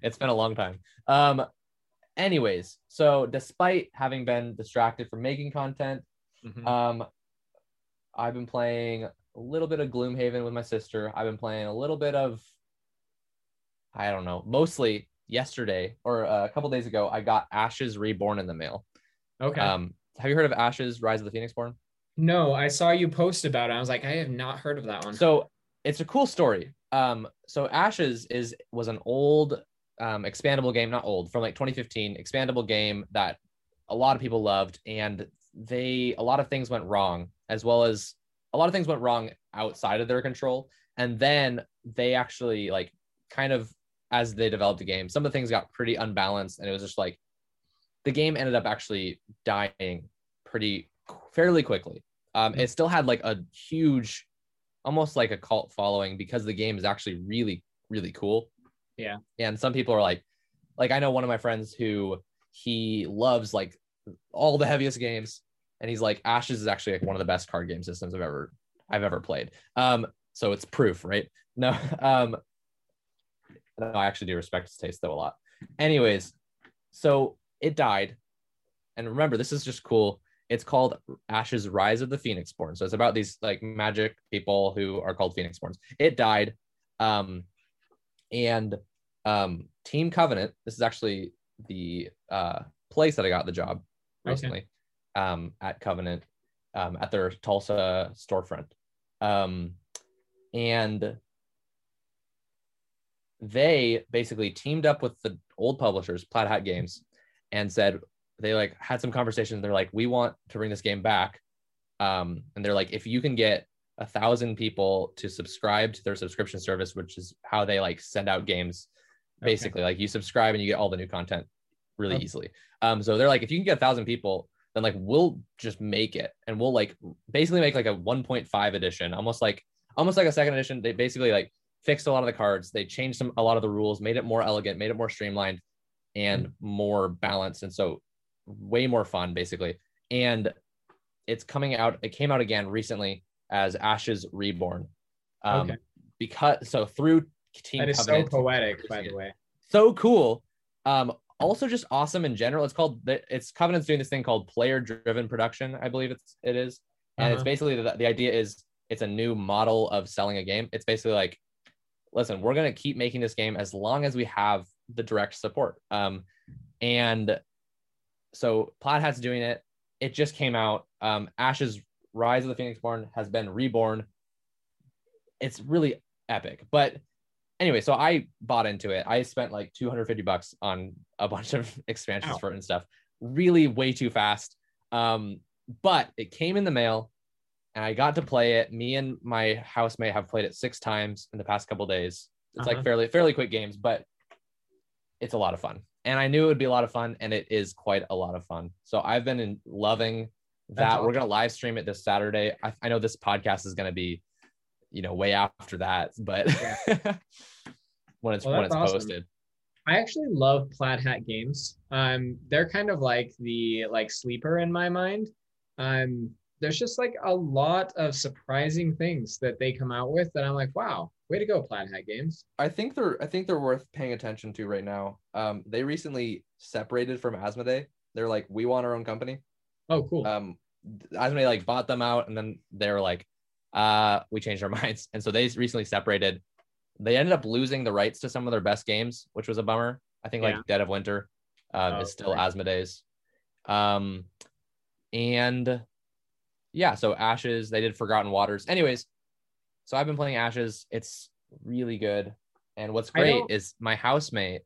It's been a long time. Um, Anyways, so despite having been distracted from making content, mm-hmm. um, I've been playing a little bit of Gloomhaven with my sister. I've been playing a little bit of, I don't know, mostly yesterday or a couple days ago, I got Ashes Reborn in the mail. Okay. Um, have you heard of Ashes Rise of the Phoenixborn? No, I saw you post about it. I was like, I have not heard of that one. So it's a cool story. Um, so Ashes is was an old um, expandable game, not old, from like twenty fifteen, expandable game that a lot of people loved, and they a lot of things went wrong, as well as a lot of things went wrong outside of their control. And then they actually like kind of, as they developed the game, some of the things got pretty unbalanced, and it was just like the game ended up actually dying pretty fairly quickly. Um, mm-hmm. It still had like a huge, almost like a cult following, because the game is actually really, really cool. Yeah. And some people are like, like, I know one of my friends who he loves like all the heaviest games, and he's like, Ashes is actually like one of the best card game systems I've ever, I've ever played. Um, so it's proof, right? No, um, no, I actually do respect his taste though a lot. Anyways, so it died. And remember, this is just cool. It's called Ashes Rise of the Phoenixborn. So it's about these like magic people who are called Phoenixborns. It died. Um, and um, Team Covenant, this is actually the uh, place that I got the job recently, okay. um, at Covenant, um, at their Tulsa storefront. Um, and they basically teamed up with the old publishers, Plaid Hat Games, and said, they like had some conversations. They're like, we want to bring this game back. Um, and they're like, if you can get a thousand people to subscribe to their subscription service, which is how they like send out games, basically, okay. like you subscribe and you get all the new content really okay. easily. Um, so they're like, if you can get a thousand people, then like, we'll just make it. And we'll like basically make like a one point five edition, almost like, almost like a second edition. They basically like fixed a lot of the cards. They changed some, a lot of the rules, made it more elegant, made it more streamlined and mm-hmm. more balanced. And so way more fun, basically. And it's coming out, it came out again recently as Ashes Reborn. Um, okay. Because, so through Team Covenant. That is Covenant, so poetic, by the way. So cool. Um, also just awesome in general. It's called, it's Covenant's doing this thing called player-driven production, I believe it's, it is. And uh-huh. it's basically, the, the idea is it's a new model of selling a game. It's basically like, listen, we're going to keep making this game as long as we have the direct support. Um, and so Plaid Hat's doing it. It just came out. Um, Ashes Rise of the Phoenixborn has been reborn. It's really epic. But anyway, so I bought into it. I spent like two hundred fifty bucks on a bunch of expansions Ow. for it and stuff. Really way too fast. Um, but it came in the mail and I got to play it. Me and my housemate have played it six times in the past couple days. It's uh-huh. like fairly, fairly quick games, but it's a lot of fun. And I knew it would be a lot of fun, and it is quite a lot of fun. So I've been in loving that. Awesome. We're going to live stream it this Saturday. I, I know this podcast is going to be, you know, way after that, but yeah. when it's, well, when it's awesome. posted. I actually love Plaid Hat Games. Um, they're kind of like the like sleeper in my mind. Um, there's just like a lot of surprising things that they come out with that I'm like, wow. Way to go, Plaid Hat Games. I think they're I think they're worth paying attention to right now. Um, they recently separated from Asmodee. They're like, we want our own company. Oh, cool. Um, Asmodee like bought them out, and then they were like, uh, we changed our minds. And so they recently separated. They ended up losing the rights to some of their best games, which was a bummer. I think yeah. like Dead of Winter um, oh, is still right. Asmodee's. Um, and yeah, so Ashes, they did Forgotten Waters. Anyways, so I've been playing Ashes. It's really good. And what's great is my housemate,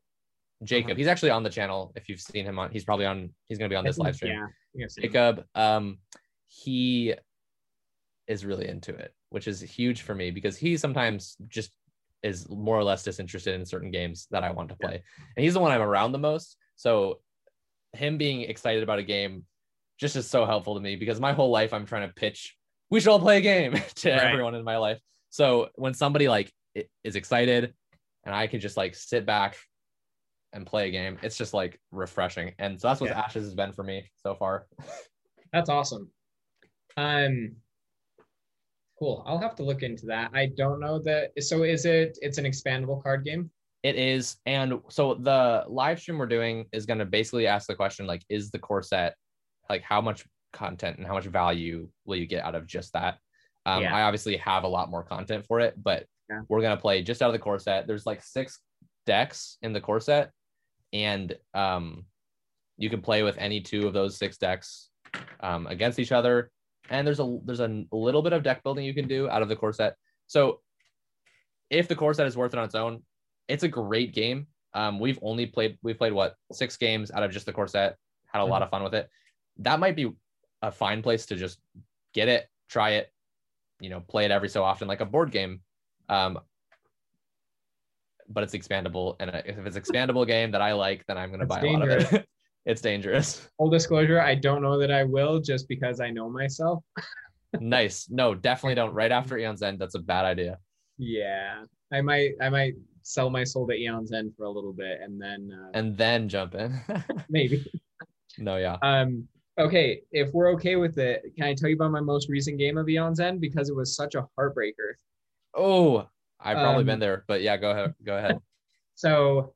Jacob. Uh-huh. He's actually on the channel. If you've seen him on, he's probably on, he's going to be on this live stream. Yeah. Jacob, um, he is really into it, which is huge for me because he sometimes just is more or less disinterested in certain games that I want to play. Yeah. And he's the one I'm around the most. So him being excited about a game just is so helpful to me because my whole life I'm trying to pitch, we should all play a game to right. everyone in my life. So when somebody like is excited and I can just like sit back and play a game, it's just like refreshing. And so that's what yeah. Ashes has been for me so far. That's awesome. Um, cool. I'll have to look into that. I don't know that. So is it, it's an expandable card game? It is. And so the live stream we're doing is going to basically ask the question, like, is the core set, like how much content and how much value will you get out of just that? Um, yeah. I obviously have a lot more content for it, but yeah. we're going to play just out of the core set. There's like six decks in the core set. and um, you can play with any two of those six decks um, against each other. And there's a there's a little bit of deck building you can do out of the core set. So if the core set is worth it on its own, it's a great game. Um, we've only played we've played what six games out of just the core set. Had a lot of fun with it. That might be a fine place to just get it, try it, you know, play it every so often like a board game. Um, but it's expandable, and if it's an expandable game that I like, then I'm going to buy dangerous. a lot of it. It's dangerous. Full disclosure, I don't know that I will, just because I know myself. Nice. No, definitely don't. Right after Eon's End, that's a bad idea. Yeah, I might, I might sell my soul to Eon's End for a little bit, and then uh, and then jump in. Maybe. No, yeah. Um. Okay, if we're okay with it, can I tell you about my most recent game of Eon's End, because it was such a heartbreaker? Oh, I've probably um, been there, but yeah, go ahead. Go ahead. So,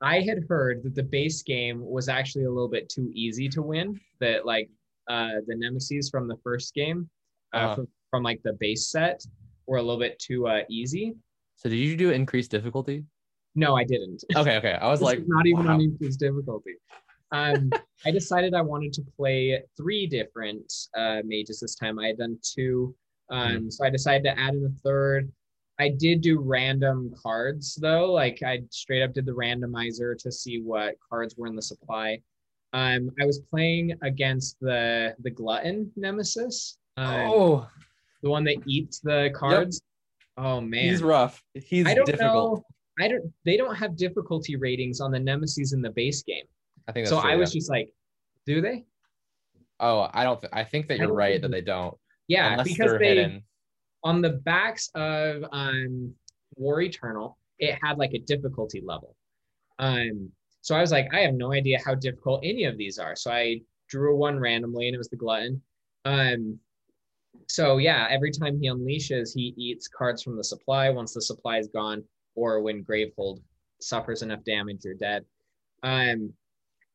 I had heard that the base game was actually a little bit too easy to win. That like uh, the nemesis from the first game, uh, uh-huh. from, from like the base set, were a little bit too uh, easy. So, did you do increased difficulty? No, I didn't. Okay, okay. I was this like, is not even wow. on increased difficulty. um, I decided I wanted to play three different uh, mages this time. I had done two, um, mm-hmm. so I decided to add in a third. I did do random cards, though. Like, I straight up did the randomizer to see what cards were in the supply. Um, I was playing against the the glutton nemesis. Um, oh, the one that eats the cards. Yep. Oh man, he's rough. He's I don't difficult. Know, I don't. They don't have difficulty ratings on the nemesis in the base game. I think that's so. True, I yeah. was just like, do they? Oh, I don't. Th- I think that you're right that they don't. Yeah, unless because they're they, hidden. On the backs of um, War Eternal, it had like a difficulty level. Um, so I was like, I have no idea how difficult any of these are. So I drew one randomly, and it was the glutton. Um, so yeah, every time he unleashes, he eats cards from the supply. Once the supply is gone, or when Gravehold suffers enough damage, you're dead. Um,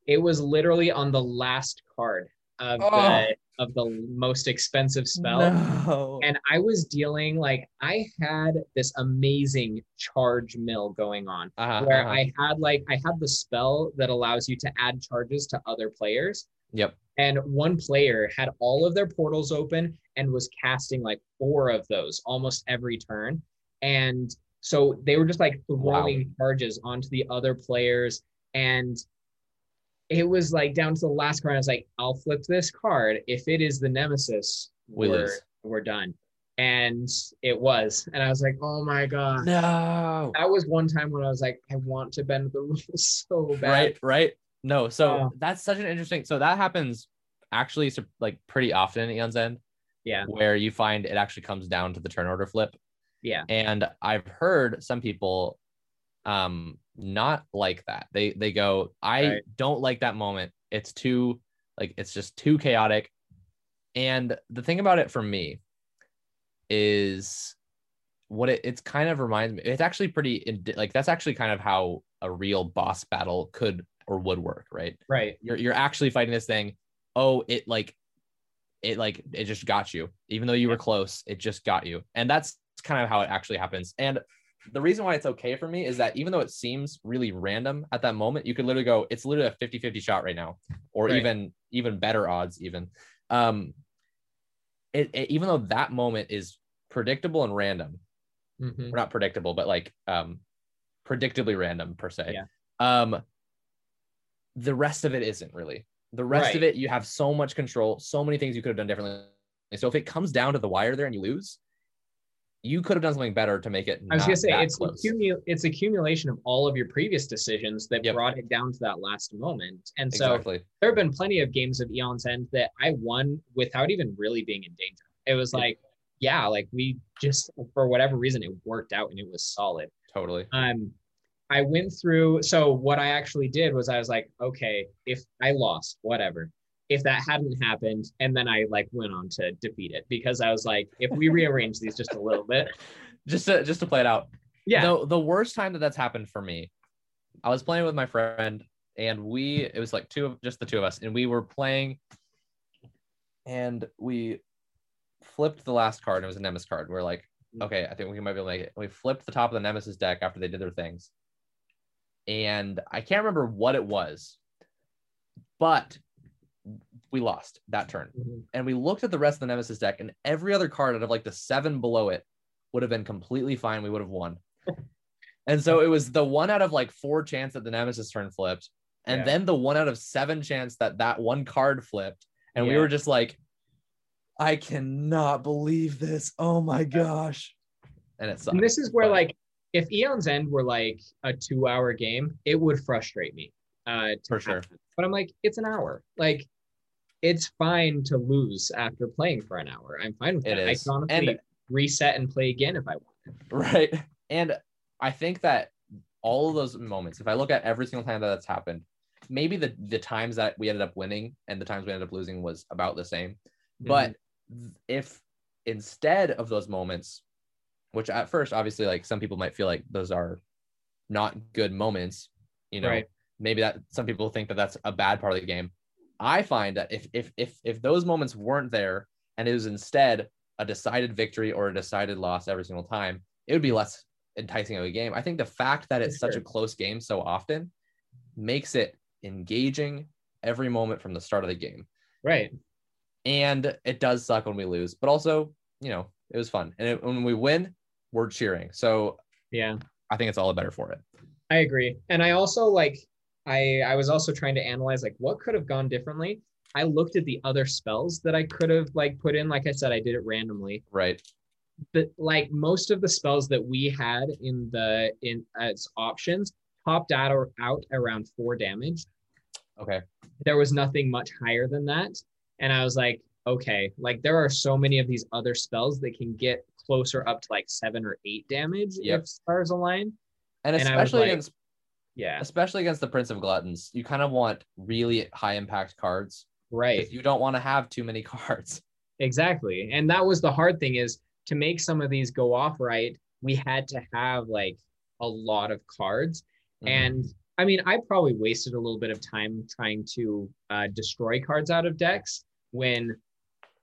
It was literally on the last card of oh. the of the most expensive spell. No. And I was dealing, like, I had this amazing charge mill going on uh-huh, where uh-huh. I had like I had the spell that allows you to add charges to other players. Yep. And one player had all of their portals open and was casting like four of those almost every turn. And so they were just like throwing wow. charges onto the other players, and it was like down to the last card. I was like, I'll flip this card. If it is the nemesis, we we're, lose. We're done. And it was. And I was like, oh my God. No. That was one time when I was like, I want to bend the rules so bad. Right, right. No, so yeah. that's such an interesting. So that happens actually like pretty often at Eon's End. Yeah. Where you find it actually comes down to the turn order flip. Yeah. And I've heard some people um not like that. They they go, I right. don't like that moment. It's too like it's just too chaotic. And the thing about it for me is what it it's kind of reminds me. It's actually pretty like that's actually kind of how a real boss battle could or would work, right? Right. You're you're actually fighting this thing. Oh, it like it like it just got you. Even though you yeah. were close, it just got you. And that's kind of how it actually happens. And the reason why it's okay for me is that even though it seems really random at that moment, you could literally go, it's literally a fifty-fifty shot right now, or right. even even better odds even. Um, it, it, even though that moment is predictable and random, mm-hmm. or not predictable, but like um, predictably random per se, yeah. um, the rest of it isn't really. The rest right. of it, you have so much control, so many things you could have done differently. So if it comes down to the wire there and you lose, you could have done something better to make it. I was going to say it's accumu- it's accumulation of all of your previous decisions that yep. brought it down to that last moment. And so exactly. there have been plenty of games of Eon's End that I won without even really being in danger. It was like, yeah, like we just, for whatever reason, it worked out and it was solid. Totally. Um, I went through. So what I actually did was I was like, okay, if I lost, whatever. If that hadn't happened, and then I like went on to defeat it, because I was like, if we rearrange these just a little bit, just to just to play it out. Yeah. The, the worst time that that's happened for me, I was playing with my friend, and we it was like two of just the two of us, and we were playing, and we flipped the last card. And it was a nemesis card. We're like, okay, I think we might be able to make it. We flipped the top of the nemesis deck after they did their things, and I can't remember what it was, but we lost that turn. Mm-hmm. And we looked at the rest of the Nemesis deck, and every other card out of like the seven below it would have been completely fine. We would have won. And so it was the one out of like four chance that the Nemesis turn flipped, and yeah. then the one out of seven chance that that one card flipped. And yeah. we were just like, I cannot believe this. Oh my gosh. And it sucked. And this is where, but, like, if Eon's End were like a two hour game, it would frustrate me. Uh, for sure. Happen. But I'm like, it's an hour. Like, it's fine to lose after playing for an hour. I'm fine with that. It is. I can honestly and, reset and play again if I want. Right. And I think that all of those moments, if I look at every single time that that's happened, maybe the, the times that we ended up winning and the times we ended up losing was about the same. Mm-hmm. But if instead of those moments, which at first, obviously, like some people might feel like those are not good moments, you know, right. maybe that some people think that that's a bad part of the game. I find that if, if, if, if those moments weren't there and it was instead a decided victory or a decided loss every single time, it would be less enticing of a game. I think the fact that it's sure. such a close game so often makes it engaging every moment from the start of the game. Right. And it does suck when we lose, but also, you know, it was fun. And it, when we win, we're cheering. So yeah, I think it's all the better for it. I agree. And I also like, I, I was also trying to analyze like what could have gone differently. I looked at the other spells that I could have like put in. Like I said, I did it randomly. Right. But like most of the spells that we had in the in as options popped out or out around four damage. Okay. There was nothing much higher than that. And I was like, okay, like there are so many of these other spells that can get closer up to like seven or eight damage yep. if stars align. And especially and against like, yeah, especially against the Prince of Gluttons, you kind of want really high impact cards. Right. You don't want to have too many cards. Exactly. And that was the hard thing, is to make some of these go off right, we had to have like a lot of cards. Mm-hmm. And I mean, I probably wasted a little bit of time trying to uh, destroy cards out of decks when,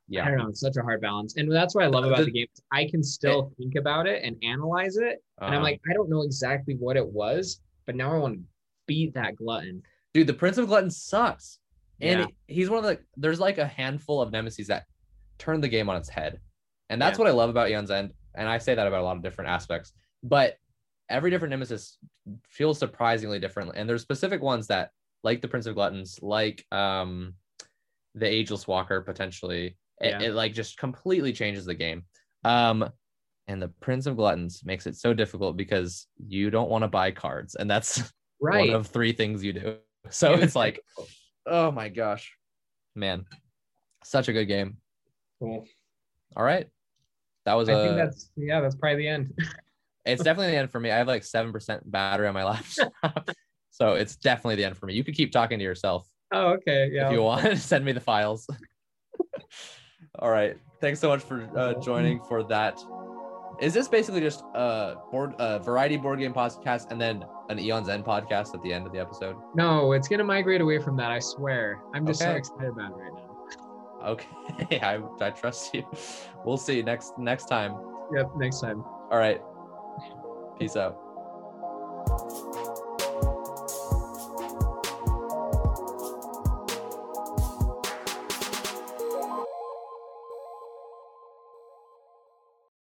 yeah, I don't know, it's such a hard balance. And that's what I love about the, the game. I can still it, think about it and analyze it. Uh-huh. And I'm like, I don't know exactly what it was, but now I want to beat that glutton. Dude, the Prince of Gluttons sucks. And yeah. he's one of the, there's like a handful of nemesis that turn the game on its head. And that's yeah. what I love about Eon's End. And I say that about a lot of different aspects, but every different nemesis feels surprisingly different. And there's specific ones that, like the Prince of Gluttons, like um, the Ageless Walker, potentially, yeah. it, it like just completely changes the game. Um, and the Prince of Gluttons makes it so difficult because you don't want to buy cards. And that's right. one of three things you do. So it's like, oh my gosh, man, such a good game. Cool. All right. That was I a, think that's yeah, that's probably the end. It's definitely the end for me. I have like seven percent battery on my laptop. So it's definitely the end for me. You could keep talking to yourself. Oh, okay. Yeah. If you want, send me the files. All right. Thanks so much for uh, joining for that. Is this basically just a board, a variety board game podcast and then an Eon's End podcast at the end of the episode? No, it's going to migrate away from that. I swear. I'm just okay. so excited about it right now. Okay, I, I trust you. We'll see next next time. Yep, next time. All right. Peace out.